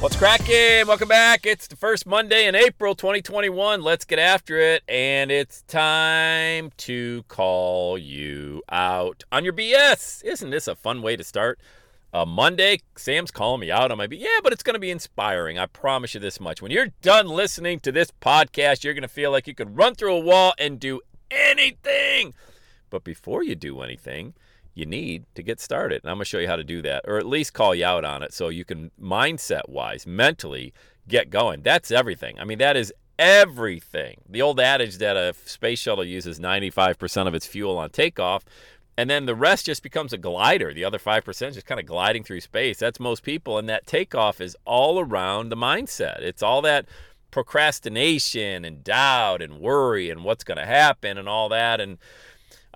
What's cracking? Welcome back. It's the first Monday in April 2021. Let's get after it. And it's time to call you out on your BS. Isn't this a fun way to start a Monday? Sam's calling me out on my BS. Yeah, but it's going to be inspiring. I promise you this much. When you're done listening to this podcast, you're going to feel like you could run through a wall and do anything. But before you do anything, you need to get started. And I'm going to show you how to do that, or at least call you out on it so you can mindset-wise, mentally get going. That's everything. I mean, that is everything. The old adage that a space shuttle uses 95% of its fuel on takeoff, and then the rest just becomes a glider. The other 5% just kind of gliding through space. That's most people, and that takeoff is all around the mindset. It's all that procrastination and doubt and worry and what's going to happen and all that, and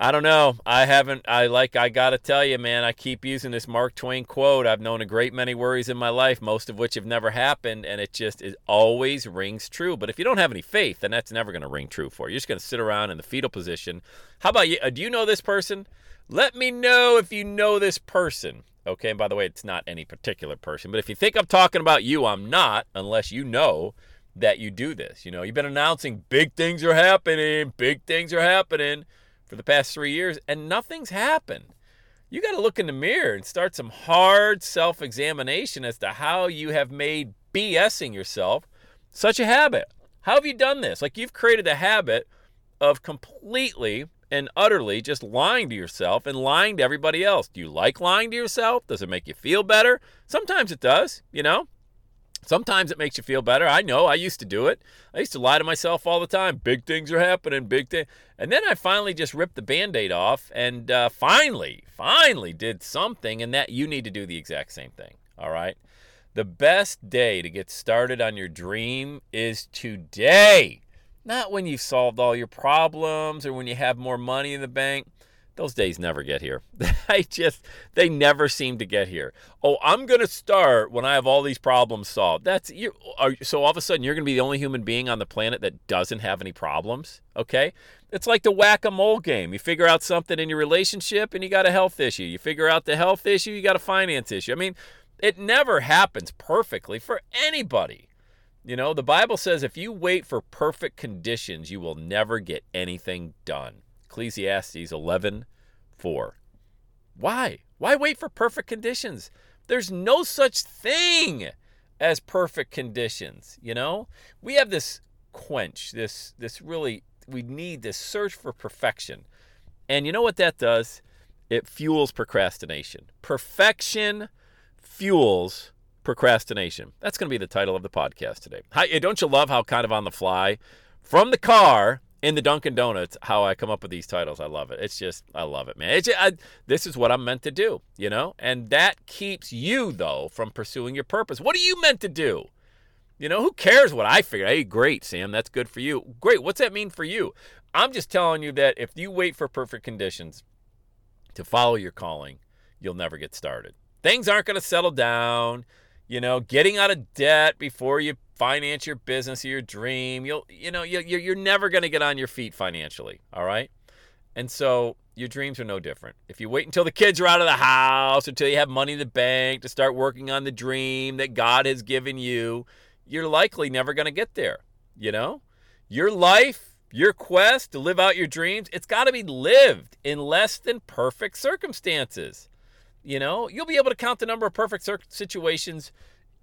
I don't know. I got to tell you, man, I keep using this Mark Twain quote. I've known a great many worries in my life, most of which have never happened, and it always rings true. But if you don't have any faith, then that's never going to ring true for you. You're just going to sit around in the fetal position. How about you? Do you know this person? Let me know if you know this person. Okay, and by the way, it's not any particular person. But if you think I'm talking about you, I'm not, unless you know that you do this. You know, you've been announcing big things are happening. For the past 3 years, and nothing's happened. You got to look in the mirror and start some hard self-examination as to how you have made BSing yourself such a habit. How have you done this? Like, you've created a habit of completely and utterly just lying to yourself and lying to everybody else. Do you like lying to yourself? Does it make you feel better? Sometimes it does, you know. Sometimes it makes you feel better. I know. I used to do it. I used to lie to myself all the time. Big things are happening. And then I finally just ripped the Band-Aid off and finally did something, and that you need to do the exact same thing, all right? The best day to get started on your dream is today, not when you've solved all your problems or when you have more money in the bank. Those days never get here. They never seem to get here. Oh, I'm going to start when I have all these problems solved. So all of a sudden you're going to be the only human being on the planet that doesn't have any problems, okay? It's like the whack-a-mole game. You figure out something in your relationship and you got a health issue. You figure out the health issue, you got a finance issue. I mean, it never happens perfectly for anybody. You know, the Bible says if you wait for perfect conditions, you will never get anything done. Ecclesiastes 11:4. Why? Why wait for perfect conditions? There's no such thing as perfect conditions, you know? We have this quench, we need this search for perfection. And you know what that does? It fuels procrastination. Perfection fuels procrastination. That's going to be the title of the podcast today. Hi, don't you love how kind of on the fly, from the car, in the Dunkin' Donuts, how I come up with these titles. I love it. It's just, I love it, man. This is what I'm meant to do, you know? And that keeps you, though, from pursuing your purpose. What are you meant to do? You know, who cares what I figure? Hey, great, Sam. That's good for you. Great. What's that mean for you? I'm just telling you that if you wait for perfect conditions to follow your calling, you'll never get started. Things aren't going to settle down. You know, getting out of debt before you finance your business or your dream, you're never going to get on your feet financially, all right? And so your dreams are no different. If you wait until the kids are out of the house, until you have money in the bank to start working on the dream that God has given you, you're likely never going to get there, you know? Your life, your quest to live out your dreams, it's got to be lived in less than perfect circumstances. You know, you'll be able to count the number of perfect situations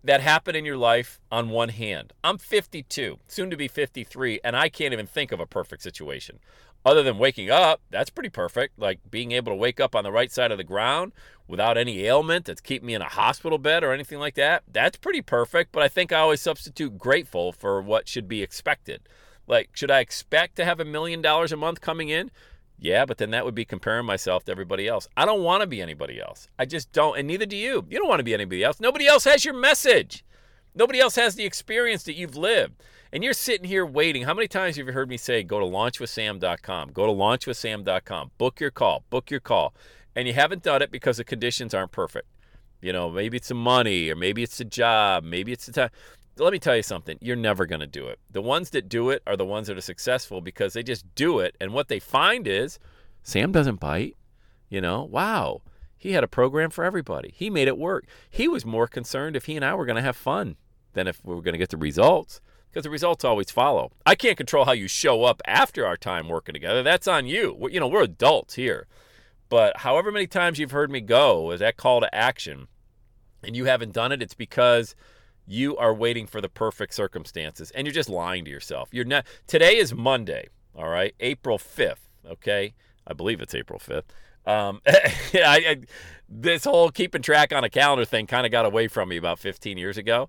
that happen in your life on one hand. I'm 52, soon to be 53, and I can't even think of a perfect situation. other than waking up, that's pretty perfect. Like being able to wake up on the right side of the ground without any ailment that's keeping me in a hospital bed or anything like that, that's pretty perfect. But I think I always substitute grateful for what should be expected. Like, should I expect to have $1 million a month coming in? Yeah, but then that would be comparing myself to everybody else. I don't want to be anybody else. I just don't, and neither do you. You don't want to be anybody else. Nobody else has your message. Nobody else has the experience that you've lived. And you're sitting here waiting. How many times have you heard me say, go to LaunchWithSam.com, go to LaunchWithSam.com, book your call. And you haven't done it because the conditions aren't perfect. You know, maybe it's the money, or maybe it's the job, maybe it's the time. Let me tell you something. You're never going to do it. The ones that do it are the ones that are successful because they just do it. And what they find is, Sam doesn't bite. You know, wow, he had a program for everybody. He made it work. He was more concerned if he and I were going to have fun than if we were going to get the results, because the results always follow. I can't control how you show up after our time working together. That's on you. You know, we're adults here. But however many times you've heard me go is that call to action and you haven't done it, it's because you are waiting for the perfect circumstances, and you're just lying to yourself. You're not. Today is Monday, all right, April 5th, okay? I believe it's April 5th. This whole keeping track on a calendar thing kind of got away from me about 15 years ago.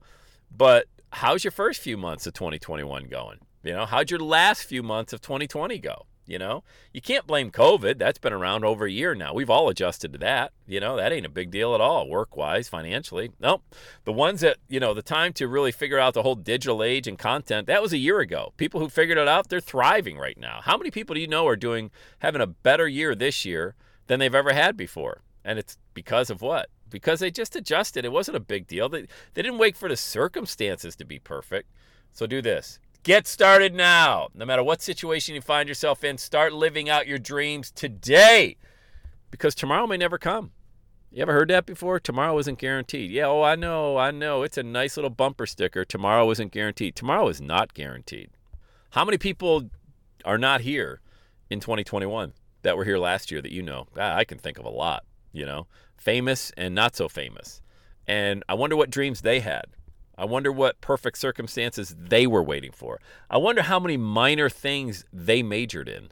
But how's your first few months of 2021 going? You know, how'd your last few months of 2020 go? You know, you can't blame COVID. That's been around over a year now. We've all adjusted to that. You know, that ain't a big deal at all, work-wise, financially. Nope. The ones that, you know, the time to really figure out the whole digital age and content, that was a year ago. People who figured it out, they're thriving right now. How many people do you know are having a better year this year than they've ever had before? And it's because of what? Because they just adjusted. It wasn't a big deal. They didn't wait for the circumstances to be perfect. So do this. Get started now. No matter what situation you find yourself in, start living out your dreams today, because tomorrow may never come. You ever heard that before? Tomorrow isn't guaranteed. Yeah, oh, I know. It's a nice little bumper sticker. Tomorrow isn't guaranteed. Tomorrow is not guaranteed. How many people are not here in 2021 that were here last year that you know? I can think of a lot, you know, famous and not so famous. And I wonder what dreams they had. I wonder what perfect circumstances they were waiting for. I wonder how many minor things they majored in,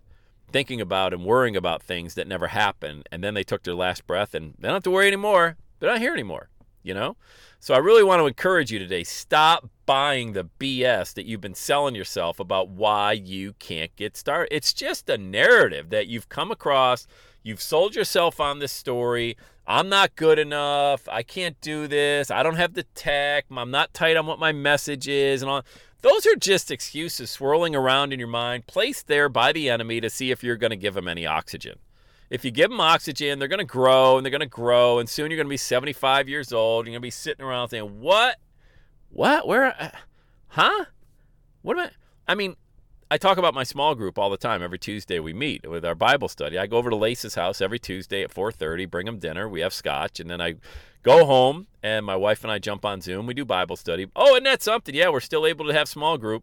thinking about and worrying about things that never happened, and then they took their last breath, and they don't have to worry anymore. They're not here anymore, you know? So I really want to encourage you today, stop buying the BS that you've been selling yourself about why you can't get started. It's just a narrative that you've come across. You've sold yourself on this story. I'm not good enough. I can't do this. I don't have the tech. I'm not tight on what my message is. And all. Those are just excuses swirling around in your mind, placed there by the enemy to see if you're going to give them any oxygen. If you give them oxygen, they're going to grow and they're going to grow. And soon you're going to be 75 years old. And you're going to be sitting around saying, what? Where? Huh? What am I? I mean, I talk about my small group all the time. Every Tuesday we meet with our Bible study. I go over to Lace's house every Tuesday at 4:30, bring them dinner. We have scotch, and then I go home, and my wife and I jump on Zoom. We do Bible study. Oh, isn't that something? Yeah, we're still able to have small group,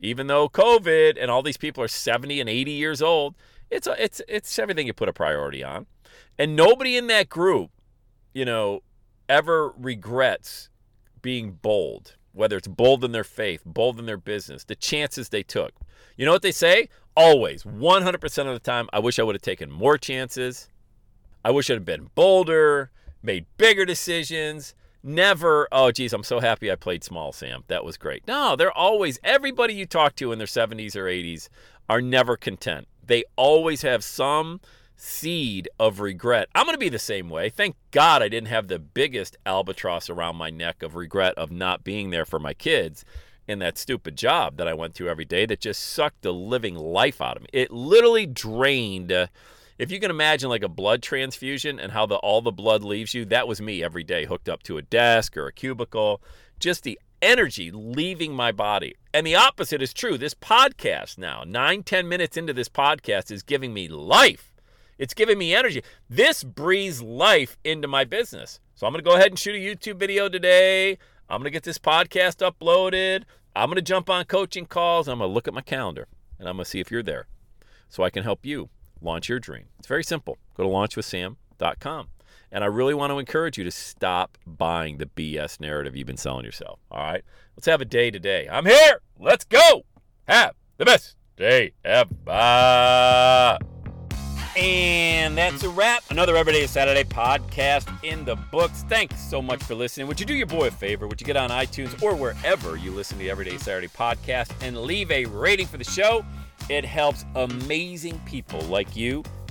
even though COVID and all these people are 70 and 80 years old. It's everything you put a priority on. And nobody in that group, you know, ever regrets being bold, whether it's bold in their faith, bold in their business, the chances they took. You know what they say? Always, 100% of the time, I wish I would have taken more chances. I wish I'd have been bolder, made bigger decisions. Never, oh, geez, I'm so happy I played small, Sam. That was great. No, they're always, everybody you talk to in their 70s or 80s are never content. They always have some seed of regret. I'm going to be the same way. Thank God I didn't have the biggest albatross around my neck of regret of not being there for my kids in that stupid job that I went to every day that just sucked the living life out of me. It literally drained. If you can imagine like a blood transfusion and how all the blood leaves you, that was me every day hooked up to a desk or a cubicle. Just the energy leaving my body. And the opposite is true. This podcast now, 9-10 minutes into this podcast, is giving me life. It's giving me energy. This breathes life into my business. So I'm going to go ahead and shoot a YouTube video today. I'm going to get this podcast uploaded. I'm going to jump on coaching calls. I'm going to look at my calendar, and I'm going to see if you're there so I can help you launch your dream. It's very simple. Go to LaunchWithSam.com. And I really want to encourage you to stop buying the BS narrative you've been selling yourself. All right? Let's have a day today. I'm here. Let's go. Have the best day ever. And that's a wrap. Another Everyday Saturday podcast in the books. Thanks so much for listening. Would you do your boy a favor? Would you get on iTunes or wherever you listen to the Everyday Saturday podcast and leave a rating for the show? It helps amazing people like you